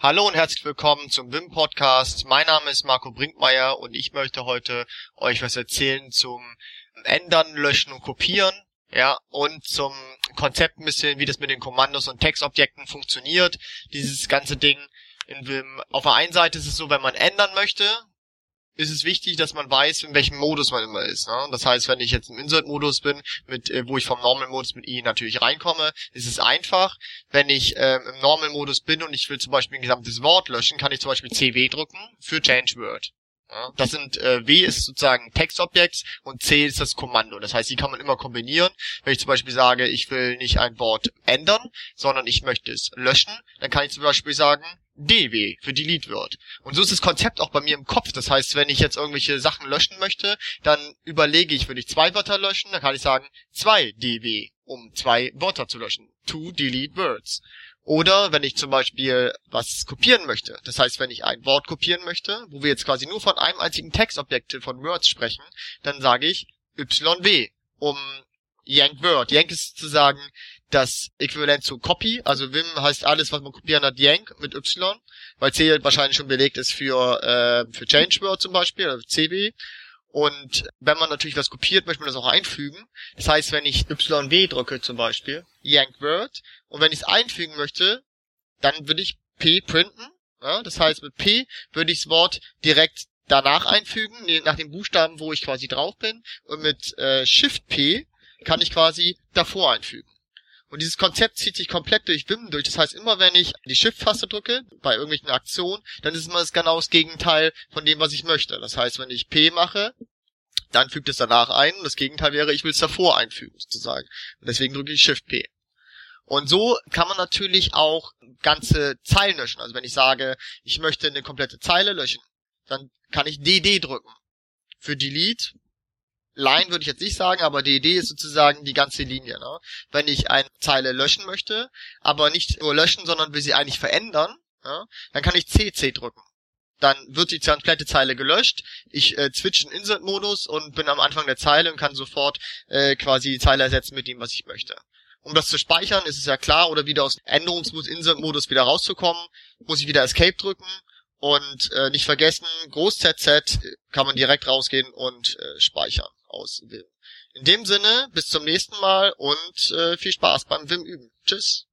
Hallo und herzlich willkommen zum Vim Podcast. Mein Name ist Marco Brinkmeier und ich möchte heute euch was erzählen zum Ändern, Löschen und Kopieren, ja, und zum Konzept ein bisschen, wie das mit den Kommandos und Textobjekten funktioniert. Dieses ganze Ding in Vim. Auf der einen Seite ist es so, wenn man ändern möchte, ist es wichtig, dass man weiß, in welchem Modus man immer ist. Ne? Das heißt, wenn ich jetzt im Insert-Modus bin, wo ich vom Normal-Modus mit I natürlich reinkomme, ist es einfach. Wenn ich im Normal-Modus bin und ich will zum Beispiel ein gesamtes Wort löschen, kann ich zum Beispiel CW drücken für Change Word. Ja? Das sind W ist sozusagen Textobjekt und C ist das Kommando. Das heißt, die kann man immer kombinieren. Wenn ich zum Beispiel sage, ich will nicht ein Wort ändern, sondern ich möchte es löschen, dann kann ich zum Beispiel sagen DW für Delete wird. Und so ist das Konzept auch bei mir im Kopf. Das heißt, wenn ich jetzt irgendwelche Sachen löschen möchte, dann überlege ich, will ich zwei Wörter löschen, dann kann ich sagen 2DW, um zwei Wörter zu löschen. To delete words. Oder wenn ich zum Beispiel was kopieren möchte, das heißt, wenn ich ein Wort kopieren möchte, wo wir jetzt quasi nur von einem einzigen Textobjekt von Words sprechen, dann sage ich YW, um Yank Word. Yank ist sozusagen das Äquivalent zu Copy, also Vim heißt alles, was man kopieren hat, Yank mit Y, weil C wahrscheinlich schon belegt ist für Change Word zum Beispiel, oder CW. Und wenn man natürlich was kopiert, möchte man das auch einfügen. Das heißt, wenn ich YW drücke zum Beispiel, Yank Word, und wenn ich es einfügen möchte, dann würde ich P printen. Ja? Das heißt, mit P würde ich das Wort direkt danach einfügen, nach dem Buchstaben, wo ich quasi drauf bin. Und mit Shift P kann ich quasi davor einfügen. Und dieses Konzept zieht sich komplett durch Vim durch. Das heißt, immer wenn ich die Shift-Taste drücke, bei irgendwelchen Aktionen, dann ist es immer genau das Gegenteil von dem, was ich möchte. Das heißt, wenn ich P mache, dann fügt es danach ein. Und das Gegenteil wäre, ich will es davor einfügen, sozusagen. Und deswegen drücke ich Shift-P. Und so kann man natürlich auch ganze Zeilen löschen. Also wenn ich sage, ich möchte eine komplette Zeile löschen, dann kann ich DD drücken. Für Delete. Line würde ich jetzt nicht sagen, aber die Idee ist sozusagen die ganze Linie. Ne? Wenn ich eine Zeile löschen möchte, aber nicht nur löschen, sondern will sie eigentlich verändern, ja, dann kann ich CC drücken. Dann wird die komplette Zeile gelöscht. Ich switche in Insert-Modus und bin am Anfang der Zeile und kann sofort quasi die Zeile ersetzen mit dem, was ich möchte. Um das zu speichern, ist es ja klar, oder wieder aus Änderungsmodus, Insert-Modus wieder rauszukommen, muss ich wieder Escape drücken. Und nicht vergessen, Groß-ZZ kann man direkt rausgehen und speichern aus Vim. In dem Sinne, bis zum nächsten Mal und viel Spaß beim Vim üben. Tschüss.